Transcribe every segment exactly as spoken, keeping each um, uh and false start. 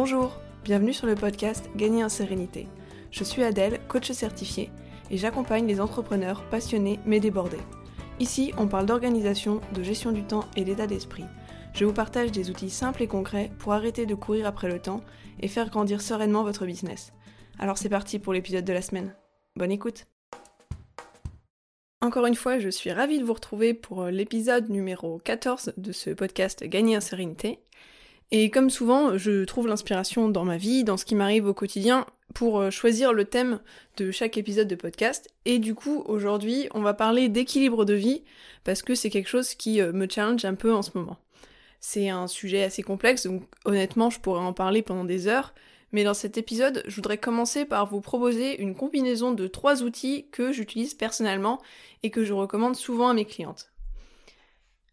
Bonjour, bienvenue sur le podcast Gagner en sérénité. Je suis Adèle, coach certifiée, et j'accompagne les entrepreneurs passionnés mais débordés. Ici, on parle d'organisation, de gestion du temps et d'état d'esprit. Je vous partage des outils simples et concrets pour arrêter de courir après le temps et faire grandir sereinement votre business. Alors c'est parti pour l'épisode de la semaine. Bonne écoute! Encore une fois, je suis ravie de vous retrouver pour l'épisode numéro quatorze de ce podcast Gagner en sérénité. Et comme souvent, je trouve l'inspiration dans ma vie, dans ce qui m'arrive au quotidien, pour choisir le thème de chaque épisode de podcast. Et du coup, aujourd'hui, on va parler d'équilibre de vie, parce que c'est quelque chose qui me challenge un peu en ce moment. C'est un sujet assez complexe, donc honnêtement, je pourrais en parler pendant des heures. Mais dans cet épisode, je voudrais commencer par vous proposer une combinaison de trois outils que j'utilise personnellement et que je recommande souvent à mes clientes.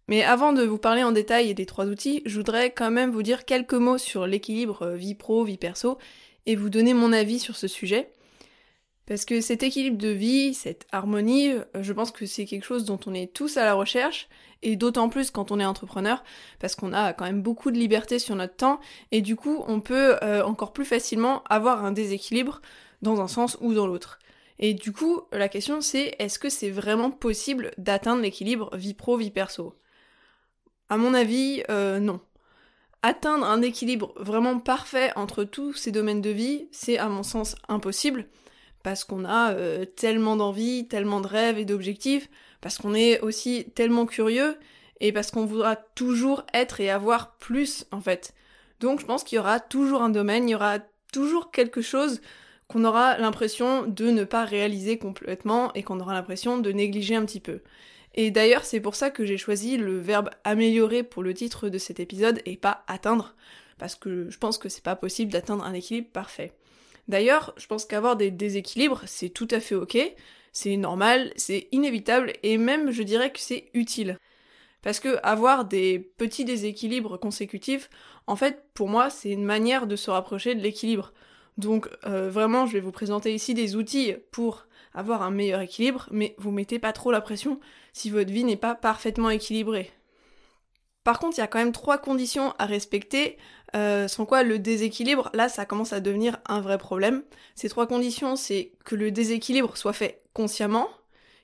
Mais avant de vous parler en détail des trois outils, je voudrais quand même vous dire quelques mots sur l'équilibre vie pro, vie perso, et vous donner mon avis sur ce sujet. Parce que cet équilibre de vie, cette harmonie, je pense que c'est quelque chose dont on est tous à la recherche, et d'autant plus quand on est entrepreneur, parce qu'on a quand même beaucoup de liberté sur notre temps, et du coup on peut euh, encore plus facilement avoir un déséquilibre dans un sens ou dans l'autre. Et du coup, la question c'est, est-ce que c'est vraiment possible d'atteindre l'équilibre vie pro, vie perso ? À mon avis, euh, non. Atteindre un équilibre vraiment parfait entre tous ces domaines de vie, c'est à mon sens impossible, parce qu'on a euh, tellement d'envies, tellement de rêves et d'objectifs, parce qu'on est aussi tellement curieux, et parce qu'on voudra toujours être et avoir plus, en fait. Donc je pense qu'il y aura toujours un domaine, il y aura toujours quelque chose qu'on aura l'impression de ne pas réaliser complètement, et qu'on aura l'impression de négliger un petit peu. Et d'ailleurs, c'est pour ça que j'ai choisi le verbe « améliorer » pour le titre de cet épisode, et pas « atteindre », parce que je pense que c'est pas possible d'atteindre un équilibre parfait. D'ailleurs, je pense qu'avoir des déséquilibres, c'est tout à fait ok, c'est normal, c'est inévitable, et même je dirais que c'est utile. Parce que avoir des petits déséquilibres consécutifs, en fait, pour moi, c'est une manière de se rapprocher de l'équilibre. Donc euh, vraiment, je vais vous présenter ici des outils pour avoir un meilleur équilibre, mais vous mettez pas trop la pression si votre vie n'est pas parfaitement équilibrée. Par contre, il y a quand même trois conditions à respecter, euh, sans quoi le déséquilibre, là, ça commence à devenir un vrai problème. Ces trois conditions, c'est que le déséquilibre soit fait consciemment,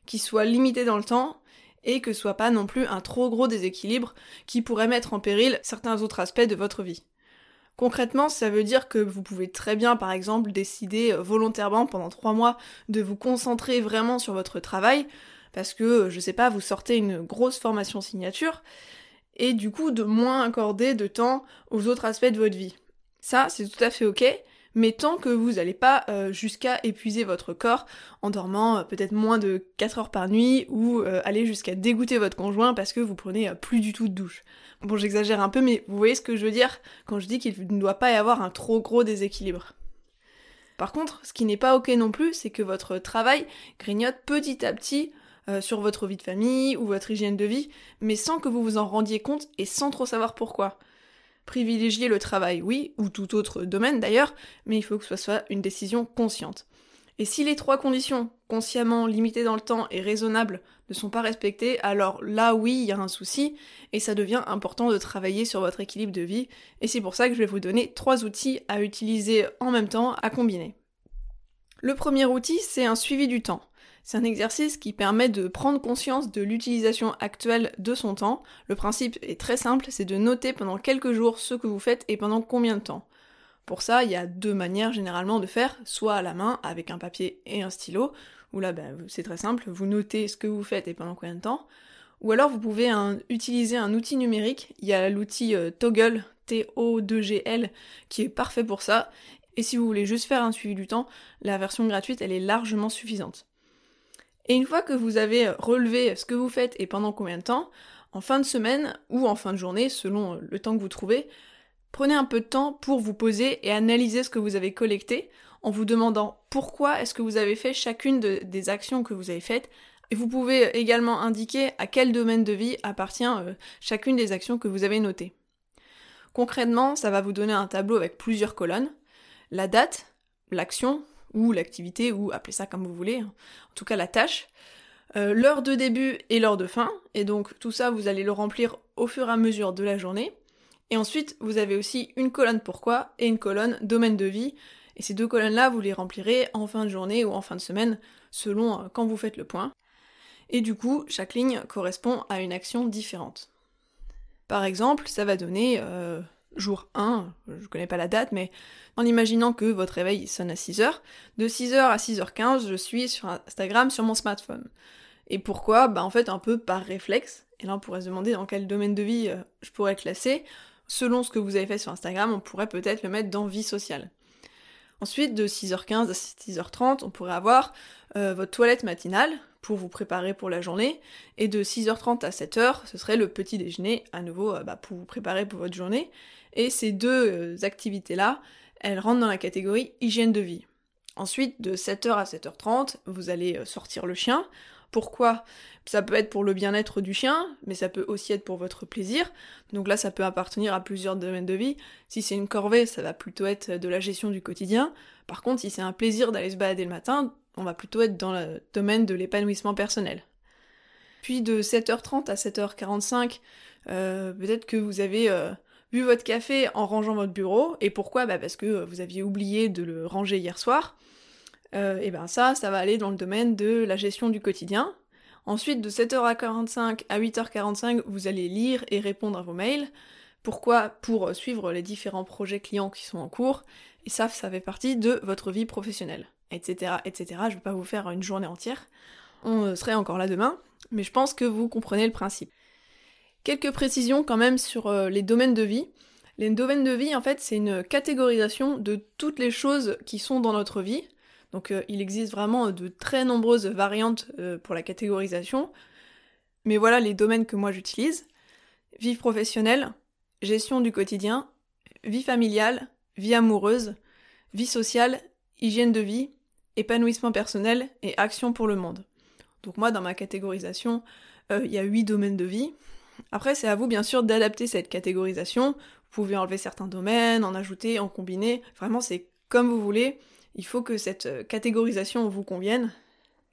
qu'il soit limité dans le temps, et que ce soit pas non plus un trop gros déséquilibre qui pourrait mettre en péril certains autres aspects de votre vie. Concrètement, ça veut dire que vous pouvez très bien, par exemple, décider volontairement pendant trois mois de vous concentrer vraiment sur votre travail, parce que, je sais pas, vous sortez une grosse formation signature, et du coup de moins accorder de temps aux autres aspects de votre vie. Ça, c'est tout à fait ok, mais tant que vous n'allez pas euh, jusqu'à épuiser votre corps en dormant euh, peut-être moins de quatre heures par nuit, ou euh, aller jusqu'à dégoûter votre conjoint parce que vous prenez euh, plus du tout de douche. Bon, j'exagère un peu, mais vous voyez ce que je veux dire quand je dis qu'il ne doit pas y avoir un trop gros déséquilibre. Par contre, ce qui n'est pas ok non plus, c'est que votre travail grignote petit à petit Euh, sur votre vie de famille ou votre hygiène de vie, mais sans que vous vous en rendiez compte et sans trop savoir pourquoi. Privilégiez le travail, oui, ou tout autre domaine d'ailleurs, mais il faut que ce soit une décision consciente. Et si les trois conditions, consciemment, limitées dans le temps et raisonnables, ne sont pas respectées, alors là oui, il y a un souci, et ça devient important de travailler sur votre équilibre de vie, et c'est pour ça que je vais vous donner trois outils à utiliser en même temps, à combiner. Le premier outil, c'est un suivi du temps. C'est un exercice qui permet de prendre conscience de l'utilisation actuelle de son temps. Le principe est très simple, c'est de noter pendant quelques jours ce que vous faites et pendant combien de temps. Pour ça, il y a deux manières généralement de faire, soit à la main, avec un papier et un stylo, où là, ben, c'est très simple, vous notez ce que vous faites et pendant combien de temps. Ou alors vous pouvez un, utiliser un outil numérique, il y a l'outil euh, Toggle, T O deux G L, qui est parfait pour ça. Et si vous voulez juste faire un suivi du temps, la version gratuite, elle est largement suffisante. Et une fois que vous avez relevé ce que vous faites et pendant combien de temps, en fin de semaine ou en fin de journée, selon le temps que vous trouvez, prenez un peu de temps pour vous poser et analyser ce que vous avez collecté en vous demandant pourquoi est-ce que vous avez fait chacune de, des actions que vous avez faites. Et vous pouvez également indiquer à quel domaine de vie appartient euh, chacune des actions que vous avez notées. Concrètement, ça va vous donner un tableau avec plusieurs colonnes, la date, l'action, ou l'activité, ou appelez ça comme vous voulez, en tout cas la tâche, euh, l'heure de début et l'heure de fin, et donc tout ça vous allez le remplir au fur et à mesure de la journée, Et ensuite, vous avez aussi une colonne pourquoi et une colonne domaine de vie. Et ces deux colonnes-là, vous les remplirez en fin de journée ou en fin de semaine, selon quand vous faites le point. Et du coup, chaque ligne correspond à une action différente. Par exemple, ça va donner euh, jour un, je connais pas la date, mais en imaginant que votre réveil sonne à six heures, de six heures à six heures quinze, je suis sur Instagram, sur mon smartphone. Et pourquoi ? Bah en fait, un peu par réflexe, et là on pourrait se demander dans quel domaine de vie euh, je pourrais classer. Selon ce que vous avez fait sur Instagram, on pourrait peut-être le mettre dans vie sociale. Ensuite, de six heures quinze à six heures trente, on pourrait avoir euh, votre toilette matinale pour vous préparer pour la journée, et de six heures trente à sept heures, ce serait le petit déjeuner, à nouveau euh, bah, pour vous préparer pour votre journée, et ces deux euh, activités-là, elles rentrent dans la catégorie hygiène de vie. Ensuite, de sept heures à sept heures trente, vous allez euh, sortir le chien. Pourquoi ? Ça peut être pour le bien-être du chien, mais ça peut aussi être pour votre plaisir. Donc là, ça peut appartenir à plusieurs domaines de vie. Si c'est une corvée, ça va plutôt être de la gestion du quotidien. Par contre, si c'est un plaisir d'aller se balader le matin, on va plutôt être dans le domaine de l'épanouissement personnel. Puis de sept heures trente à sept heures quarante-cinq, euh, peut-être que vous avez euh, bu votre café en rangeant votre bureau. Et pourquoi ? Bah parce que vous aviez oublié de le ranger hier soir. Euh, et ben ça, ça va aller dans le domaine de la gestion du quotidien. Ensuite, de sept heures quarante-cinq à huit heures quarante-cinq, vous allez lire et répondre à vos mails. Pourquoi ? Pour suivre les différents projets clients qui sont en cours. Et ça, ça fait partie de votre vie professionnelle, et cetera, et cetera. Je ne vais pas vous faire une journée entière. On serait encore là demain, mais je pense que vous comprenez le principe. Quelques précisions quand même sur les domaines de vie. Les domaines de vie, en fait, c'est une catégorisation de toutes les choses qui sont dans notre vie. Donc euh, il existe vraiment de très nombreuses variantes euh, pour la catégorisation. Mais voilà les domaines que moi j'utilise. Vie professionnelle, gestion du quotidien, vie familiale, vie amoureuse, vie sociale, hygiène de vie, épanouissement personnel et action pour le monde. Donc moi dans ma catégorisation, euh, il y a huit domaines de vie. Après c'est à vous bien sûr d'adapter cette catégorisation. Vous pouvez enlever certains domaines, en ajouter, en combiner. Vraiment c'est comme vous voulez. Il faut que cette catégorisation vous convienne.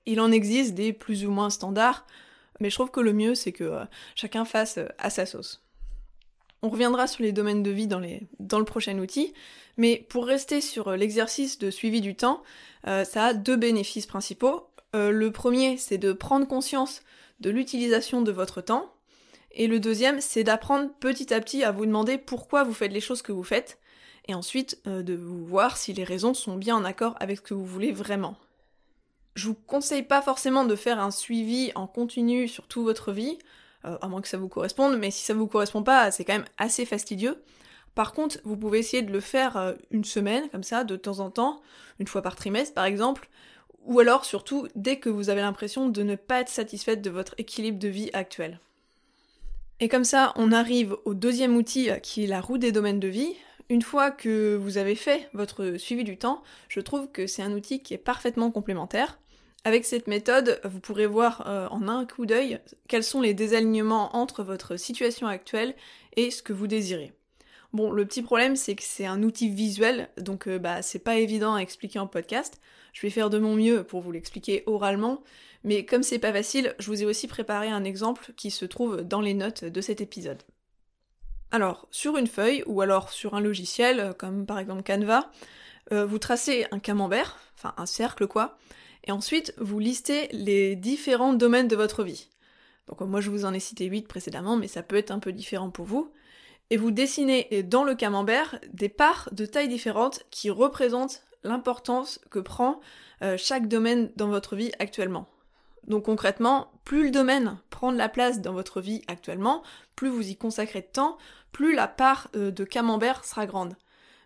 Il en existe des plus ou moins standards, mais je trouve que le mieux c'est que euh, chacun fasse euh, à sa sauce. On reviendra sur les domaines de vie dans, les... dans le prochain outil, mais pour rester sur l'exercice de suivi du temps, euh, ça a deux bénéfices principaux. Euh, le premier, c'est de prendre conscience de l'utilisation de votre temps, et le deuxième, c'est d'apprendre petit à petit à vous demander pourquoi vous faites les choses que vous faites, et ensuite euh, de vous voir si les raisons sont bien en accord avec ce que vous voulez vraiment. Je vous conseille pas forcément de faire un suivi en continu sur toute votre vie, euh, à moins que ça vous corresponde, mais si ça vous correspond pas, c'est quand même assez fastidieux. Par contre, vous pouvez essayer de le faire euh, une semaine, comme ça, de temps en temps, une fois par trimestre par exemple, ou alors surtout dès que vous avez l'impression de ne pas être satisfaite de votre équilibre de vie actuel. Et comme ça, on arrive au deuxième outil qui est la roue des domaines de vie. Une fois que vous avez fait votre suivi du temps, je trouve que c'est un outil qui est parfaitement complémentaire. Avec cette méthode, vous pourrez voir euh, en un coup d'œil quels sont les désalignements entre votre situation actuelle et ce que vous désirez. Bon, le petit problème, c'est que c'est un outil visuel, donc euh, bah c'est pas évident à expliquer en podcast. Je vais faire de mon mieux pour vous l'expliquer oralement, mais comme c'est pas facile, je vous ai aussi préparé un exemple qui se trouve dans les notes de cet épisode. Alors, sur une feuille, ou alors sur un logiciel, comme par exemple Canva, euh, vous tracez un camembert, enfin un cercle quoi, et ensuite vous listez les différents domaines de votre vie. Donc moi je vous en ai cité huit précédemment, mais ça peut être un peu différent pour vous. Et vous dessinez dans le camembert des parts de tailles différentes qui représentent l'importance que prend euh, chaque domaine dans votre vie actuellement. Donc concrètement, plus le domaine prend de la place dans votre vie actuellement, plus vous y consacrez de temps, plus la part euh, de camembert sera grande.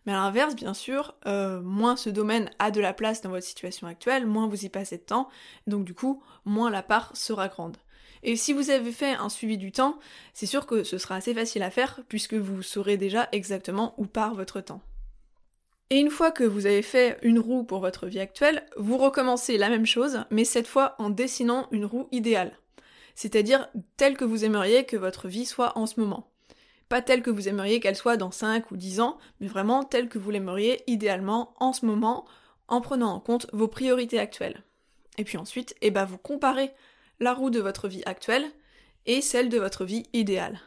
Mais à l'inverse, bien sûr, euh, moins ce domaine a de la place dans votre situation actuelle, moins vous y passez de temps, donc du coup, moins la part sera grande. Et si vous avez fait un suivi du temps, c'est sûr que ce sera assez facile à faire, puisque vous saurez déjà exactement où part votre temps. Et une fois que vous avez fait une roue pour votre vie actuelle, vous recommencez la même chose, mais cette fois en dessinant une roue idéale. C'est-à-dire telle que vous aimeriez que votre vie soit en ce moment. Pas telle que vous aimeriez qu'elle soit dans cinq ou dix ans, mais vraiment telle que vous l'aimeriez idéalement en ce moment, en prenant en compte vos priorités actuelles. Et puis ensuite, eh ben vous comparez la roue de votre vie actuelle et celle de votre vie idéale.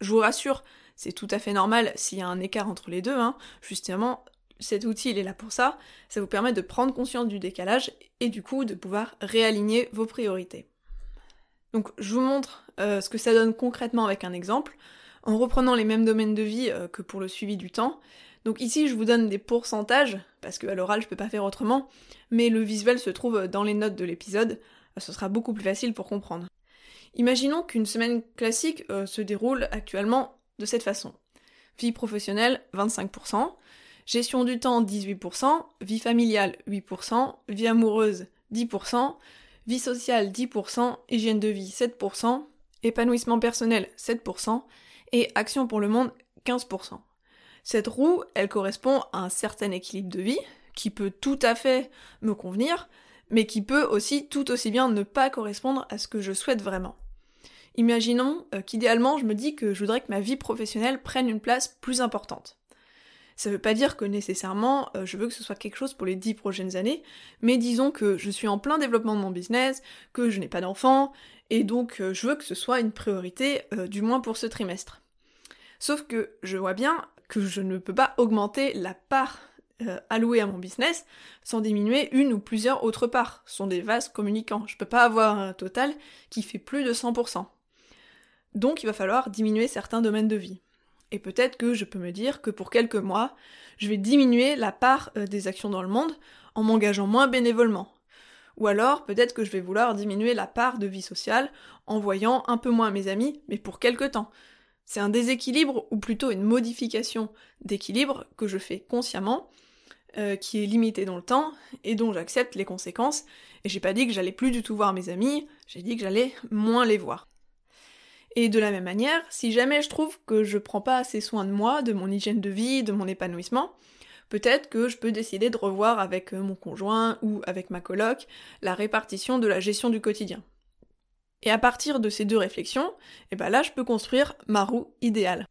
Je vous rassure, c'est tout à fait normal s'il y a un écart entre les deux, hein. Justement, cet outil il est là pour ça, ça vous permet de prendre conscience du décalage et du coup de pouvoir réaligner vos priorités. Donc je vous montre euh, ce que ça donne concrètement avec un exemple, en reprenant les mêmes domaines de vie euh, que pour le suivi du temps. Donc ici je vous donne des pourcentages, parce qu'à l'oral je peux pas faire autrement, mais le visuel se trouve dans les notes de l'épisode, ce sera beaucoup plus facile pour comprendre. Imaginons qu'une semaine classique euh, se déroule actuellement de cette façon. Vie professionnelle, vingt-cinq pour cent, gestion du temps, dix-huit pour cent, vie familiale, huit pour cent, vie amoureuse, dix pour cent, vie sociale, dix pour cent, hygiène de vie, sept pour cent, épanouissement personnel, sept pour cent, et action pour le monde, quinze pour cent. Cette roue, elle correspond à un certain équilibre de vie, qui peut tout à fait me convenir, mais qui peut aussi tout aussi bien ne pas correspondre à ce que je souhaite vraiment. Imaginons euh, qu'idéalement, je me dis que je voudrais que ma vie professionnelle prenne une place plus importante. Ça ne veut pas dire que nécessairement euh, je veux que ce soit quelque chose pour les dix prochaines années, mais disons que je suis en plein développement de mon business, que je n'ai pas d'enfant, et donc euh, je veux que ce soit une priorité, euh, du moins pour ce trimestre. Sauf que je vois bien que je ne peux pas augmenter la part Euh, alloué à mon business sans diminuer une ou plusieurs autres parts. Ce sont des vases communicants. Je peux pas avoir un total qui fait plus de cent pour cent. Donc il va falloir diminuer certains domaines de vie. Et peut-être que je peux me dire que pour quelques mois, je vais diminuer la part euh, des actions dans le monde en m'engageant moins bénévolement. Ou alors peut-être que je vais vouloir diminuer la part de vie sociale en voyant un peu moins mes amis, mais pour quelques temps. C'est un déséquilibre ou plutôt une modification d'équilibre que je fais consciemment, Euh, qui est limité dans le temps et dont j'accepte les conséquences, et j'ai pas dit que j'allais plus du tout voir mes amis, j'ai dit que j'allais moins les voir. Et de la même manière, si jamais je trouve que je prends pas assez soin de moi, de mon hygiène de vie, de mon épanouissement, peut-être que je peux décider de revoir avec mon conjoint ou avec ma coloc la répartition de la gestion du quotidien. Et à partir de ces deux réflexions, et ben là je peux construire ma roue idéale.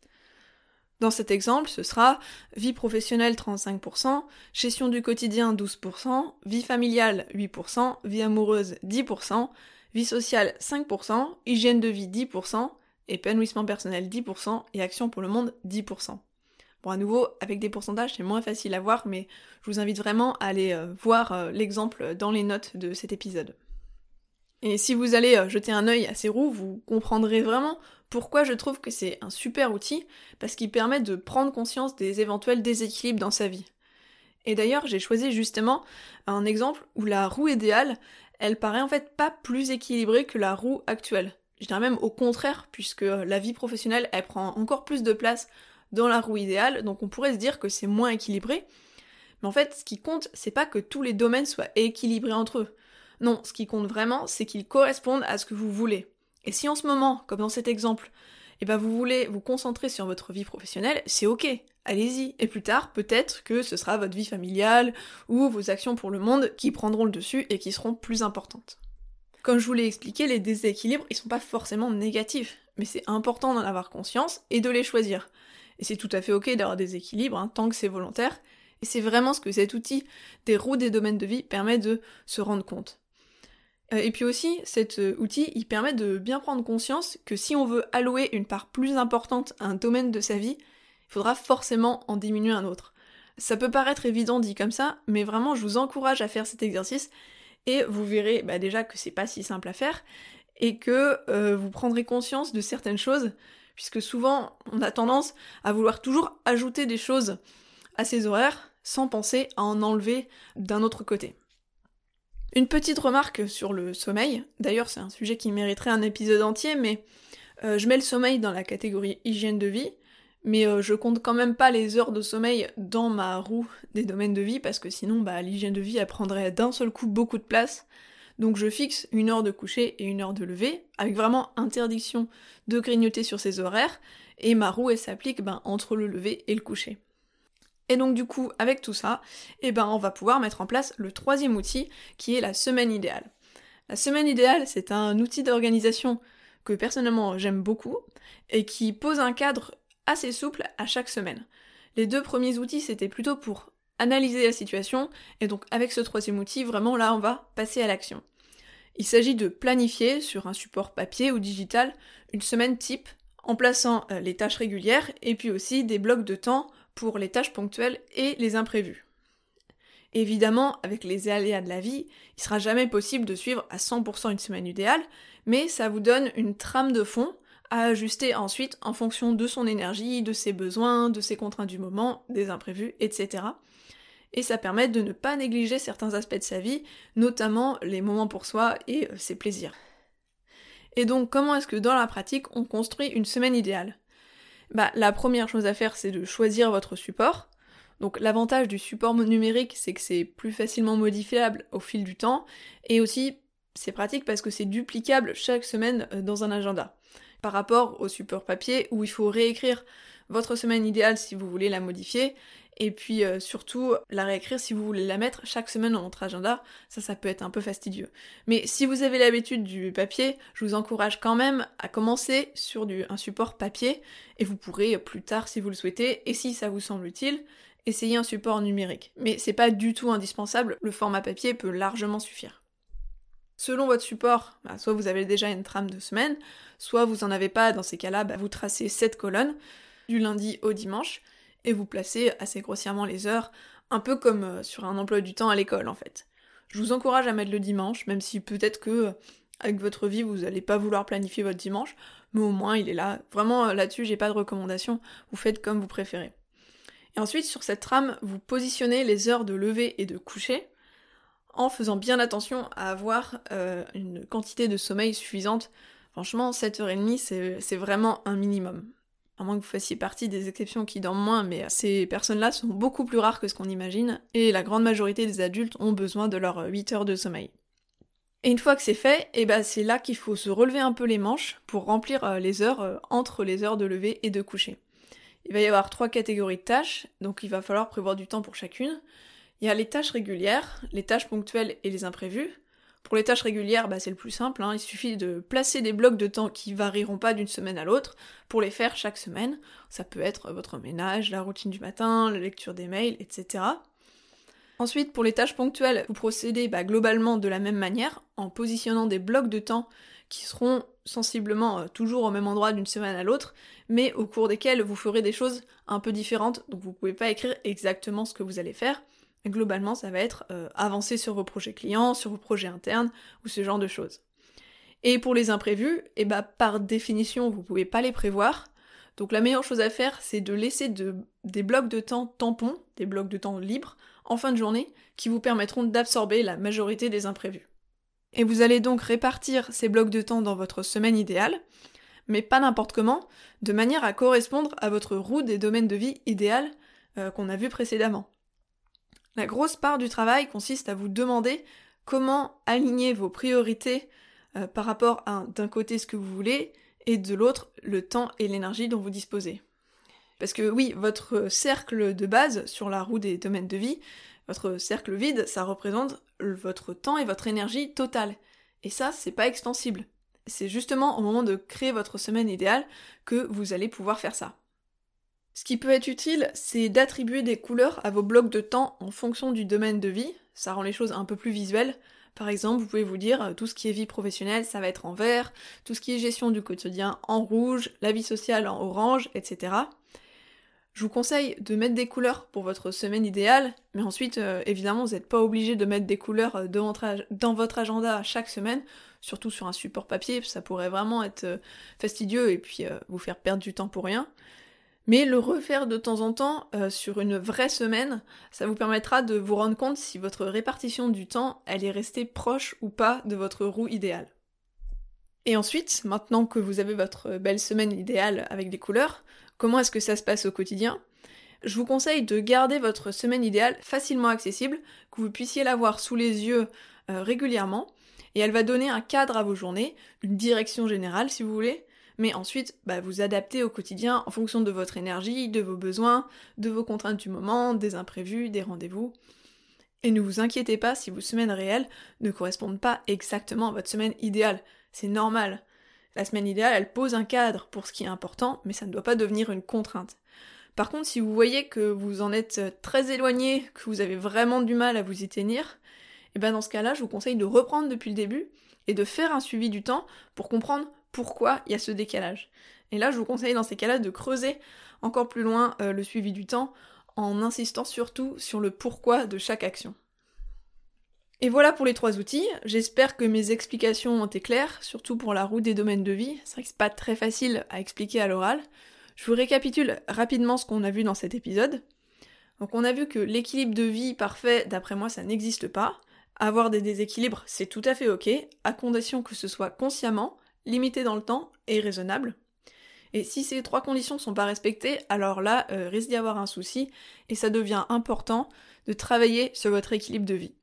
Dans cet exemple, ce sera vie professionnelle trente-cinq pour cent, gestion du quotidien douze pour cent, vie familiale huit pour cent, vie amoureuse dix pour cent, vie sociale cinq pour cent, hygiène de vie dix pour cent, épanouissement personnel dix pour cent et action pour le monde dix pour cent. Bon, à nouveau, avec des pourcentages, c'est moins facile à voir, mais je vous invite vraiment à aller euh, voir euh, l'exemple dans les notes de cet épisode. Et si vous allez euh, jeter un œil à ces roues, vous comprendrez vraiment pourquoi je trouve que c'est un super outil, parce qu'il permet de prendre conscience des éventuels déséquilibres dans sa vie. Et d'ailleurs, j'ai choisi justement un exemple où la roue idéale, elle paraît en fait pas plus équilibrée que la roue actuelle. Je dirais même au contraire, puisque la vie professionnelle, elle prend encore plus de place dans la roue idéale, donc on pourrait se dire que c'est moins équilibré. Mais en fait, ce qui compte, c'est pas que tous les domaines soient équilibrés entre eux. Non, ce qui compte vraiment, c'est qu'ils correspondent à ce que vous voulez. Et si en ce moment, comme dans cet exemple, eh ben vous voulez vous concentrer sur votre vie professionnelle, c'est ok, allez-y. Et plus tard, peut-être que ce sera votre vie familiale ou vos actions pour le monde qui prendront le dessus et qui seront plus importantes. Comme je vous l'ai expliqué, les déséquilibres, ils sont pas forcément négatifs, mais c'est important d'en avoir conscience et de les choisir. Et c'est tout à fait ok d'avoir des équilibres, hein, tant que c'est volontaire. Et c'est vraiment ce que cet outil des roues des domaines de vie permet de se rendre compte. Et puis aussi, cet outil, il permet de bien prendre conscience que si on veut allouer une part plus importante à un domaine de sa vie, il faudra forcément en diminuer un autre. Ça peut paraître évident dit comme ça, mais vraiment je vous encourage à faire cet exercice, et vous verrez bah, déjà que c'est pas si simple à faire, et que euh, vous prendrez conscience de certaines choses, puisque souvent on a tendance à vouloir toujours ajouter des choses à ses horaires, sans penser à en enlever d'un autre côté. Une petite remarque sur le sommeil, d'ailleurs c'est un sujet qui mériterait un épisode entier, mais euh, je mets le sommeil dans la catégorie hygiène de vie, mais euh, je compte quand même pas les heures de sommeil dans ma roue des domaines de vie, parce que sinon bah, l'hygiène de vie elle prendrait d'un seul coup beaucoup de place, donc je fixe une heure de coucher et une heure de lever, avec vraiment interdiction de grignoter sur ces horaires, et ma roue elle s'applique ben, entre le lever et le coucher. Et donc du coup, avec tout ça, eh ben, on va pouvoir mettre en place le troisième outil, qui est la semaine idéale. La semaine idéale, c'est un outil d'organisation que personnellement j'aime beaucoup, et qui pose un cadre assez souple à chaque semaine. Les deux premiers outils, c'était plutôt pour analyser la situation, et donc avec ce troisième outil, vraiment là, on va passer à l'action. Il s'agit de planifier sur un support papier ou digital une semaine type, en plaçant les tâches régulières et puis aussi des blocs de temps pour les tâches ponctuelles et les imprévus. Évidemment, avec les aléas de la vie, il ne sera jamais possible de suivre à cent pour cent une semaine idéale, mais ça vous donne une trame de fond à ajuster ensuite en fonction de son énergie, de ses besoins, de ses contraintes du moment, des imprévus, et cetera. Et ça permet de ne pas négliger certains aspects de sa vie, notamment les moments pour soi et ses plaisirs. Et donc, comment est-ce que dans la pratique, on construit une semaine idéale ? Bah, la première chose à faire, c'est de choisir votre support. Donc l'avantage du support numérique, c'est que c'est plus facilement modifiable au fil du temps, et aussi c'est pratique parce que c'est duplicable chaque semaine dans un agenda. Par rapport au support papier, où il faut réécrire votre semaine idéale si vous voulez la modifier, et puis euh, surtout la réécrire si vous voulez la mettre chaque semaine dans votre agenda, ça, ça peut être un peu fastidieux. Mais si vous avez l'habitude du papier, je vous encourage quand même à commencer sur du, un support papier, et vous pourrez plus tard si vous le souhaitez, et si ça vous semble utile, essayez un support numérique, mais c'est pas du tout indispensable, le format papier peut largement suffire. Selon votre support, bah, soit vous avez déjà une trame de semaine, soit vous en avez pas, dans ces cas-là, bah, vous tracez sept colonnes, du lundi au dimanche, et vous placez assez grossièrement les heures, un peu comme sur un emploi du temps à l'école en fait. Je vous encourage à mettre le dimanche, même si peut-être que avec votre vie vous n'allez pas vouloir planifier votre dimanche, mais au moins il est là. Vraiment là-dessus j'ai pas de recommandation, vous faites comme vous préférez. Et ensuite, sur cette trame, vous positionnez les heures de lever et de coucher en faisant bien attention à avoir euh, une quantité de sommeil suffisante. Franchement, sept heures trente, c'est, c'est vraiment un minimum. À moins que vous fassiez partie des exceptions qui dorment moins, mais ces personnes-là sont beaucoup plus rares que ce qu'on imagine, et la grande majorité des adultes ont besoin de leurs huit heures de sommeil. Et une fois que c'est fait, et ben c'est là qu'il faut se relever un peu les manches pour remplir les heures entre les heures de lever et de coucher. Il va y avoir trois catégories de tâches, donc il va falloir prévoir du temps pour chacune. Il y a les tâches régulières, les tâches ponctuelles et les imprévus. Pour les tâches régulières, bah c'est le plus simple, hein, il suffit de placer des blocs de temps qui varieront pas d'une semaine à l'autre pour les faire chaque semaine. Ça peut être votre ménage, la routine du matin, la lecture des mails, et cetera. Ensuite, pour les tâches ponctuelles, vous procédez bah, globalement de la même manière, en positionnant des blocs de temps qui seront sensiblement toujours au même endroit d'une semaine à l'autre, mais au cours desquels vous ferez des choses un peu différentes, donc vous pouvez pas écrire exactement ce que vous allez faire. Globalement, ça va être euh, avancer sur vos projets clients, sur vos projets internes, ou ce genre de choses. Et pour les imprévus, et bah, par définition, vous pouvez pas les prévoir, donc la meilleure chose à faire, c'est de laisser de, des blocs de temps tampons, des blocs de temps libres, en fin de journée, qui vous permettront d'absorber la majorité des imprévus. Et vous allez donc répartir ces blocs de temps dans votre semaine idéale, mais pas n'importe comment, de manière à correspondre à votre roue des domaines de vie idéale euh, qu'on a vu précédemment. La grosse part du travail consiste à vous demander comment aligner vos priorités euh, par rapport à d'un côté ce que vous voulez et de l'autre le temps et l'énergie dont vous disposez. Parce que oui, votre cercle de base sur la roue des domaines de vie, votre cercle vide, ça représente votre temps et votre énergie totale. Et ça, c'est pas extensible. C'est justement au moment de créer votre semaine idéale que vous allez pouvoir faire ça. Ce qui peut être utile, c'est d'attribuer des couleurs à vos blocs de temps en fonction du domaine de vie. Ça rend les choses un peu plus visuelles. Par exemple, vous pouvez vous dire, tout ce qui est vie professionnelle, ça va être en vert, tout ce qui est gestion du quotidien en rouge, la vie sociale en orange, et cetera. Je vous conseille de mettre des couleurs pour votre semaine idéale, mais ensuite, euh, évidemment, vous n'êtes pas obligé de mettre des couleurs dans votre, ag- dans votre agenda chaque semaine, surtout sur un support papier, ça pourrait vraiment être euh, fastidieux et puis euh, vous faire perdre du temps pour rien. Mais le refaire de temps en temps euh, sur une vraie semaine, ça vous permettra de vous rendre compte si votre répartition du temps, elle est restée proche ou pas de votre roue idéale. Et ensuite, maintenant que vous avez votre belle semaine idéale avec des couleurs, comment est-ce que ça se passe au quotidien ? Je vous conseille de garder votre semaine idéale facilement accessible, que vous puissiez la voir sous les yeux euh, régulièrement, et elle va donner un cadre à vos journées, une direction générale si vous voulez, mais ensuite bah, vous adaptez au quotidien en fonction de votre énergie, de vos besoins, de vos contraintes du moment, des imprévus, des rendez-vous. Et ne vous inquiétez pas si vos semaines réelles ne correspondent pas exactement à votre semaine idéale. C'est normal. La semaine idéale, elle pose un cadre pour ce qui est important, mais ça ne doit pas devenir une contrainte. Par contre, si vous voyez que vous en êtes très éloigné, que vous avez vraiment du mal à vous y tenir, et ben dans ce cas-là, je vous conseille de reprendre depuis le début et de faire un suivi du temps pour comprendre pourquoi il y a ce décalage. Et là, je vous conseille dans ces cas-là de creuser encore plus loin euh, le suivi du temps en insistant surtout sur le pourquoi de chaque action. Et voilà pour les trois outils. J'espère que mes explications ont été claires, surtout pour la roue des domaines de vie. C'est vrai que c'est pas très facile à expliquer à l'oral. Je vous récapitule rapidement ce qu'on a vu dans cet épisode. Donc on a vu que l'équilibre de vie parfait, d'après moi, ça n'existe pas. Avoir des déséquilibres, c'est tout à fait ok, à condition que ce soit consciemment, limité dans le temps et raisonnable. Et si ces trois conditions sont pas respectées, alors là, euh, risque d'y avoir un souci, et ça devient important de travailler sur votre équilibre de vie.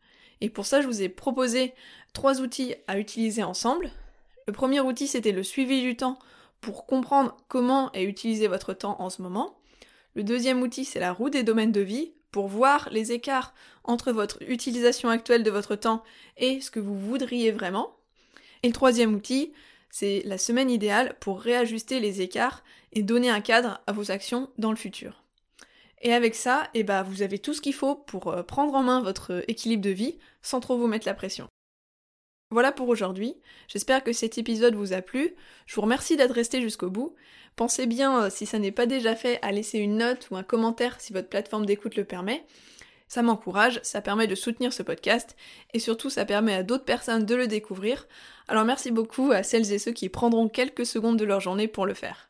Et pour ça, je vous ai proposé trois outils à utiliser ensemble. Le premier outil, c'était le suivi du temps pour comprendre comment est utilisé votre temps en ce moment. Le deuxième outil, c'est la roue des domaines de vie, pour voir les écarts entre votre utilisation actuelle de votre temps et ce que vous voudriez vraiment. Et le troisième outil, c'est la semaine idéale pour réajuster les écarts et donner un cadre à vos actions dans le futur. Et avec ça, eh ben, vous avez tout ce qu'il faut pour prendre en main votre équilibre de vie sans trop vous mettre la pression. Voilà pour aujourd'hui, j'espère que cet épisode vous a plu, je vous remercie d'être resté jusqu'au bout, pensez bien, si ça n'est pas déjà fait, à laisser une note ou un commentaire si votre plateforme d'écoute le permet, ça m'encourage, ça permet de soutenir ce podcast, et surtout ça permet à d'autres personnes de le découvrir, alors merci beaucoup à celles et ceux qui prendront quelques secondes de leur journée pour le faire.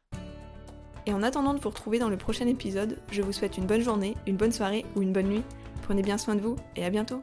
Et en attendant de vous retrouver dans le prochain épisode, je vous souhaite une bonne journée, une bonne soirée ou une bonne nuit, prenez bien soin de vous et à bientôt.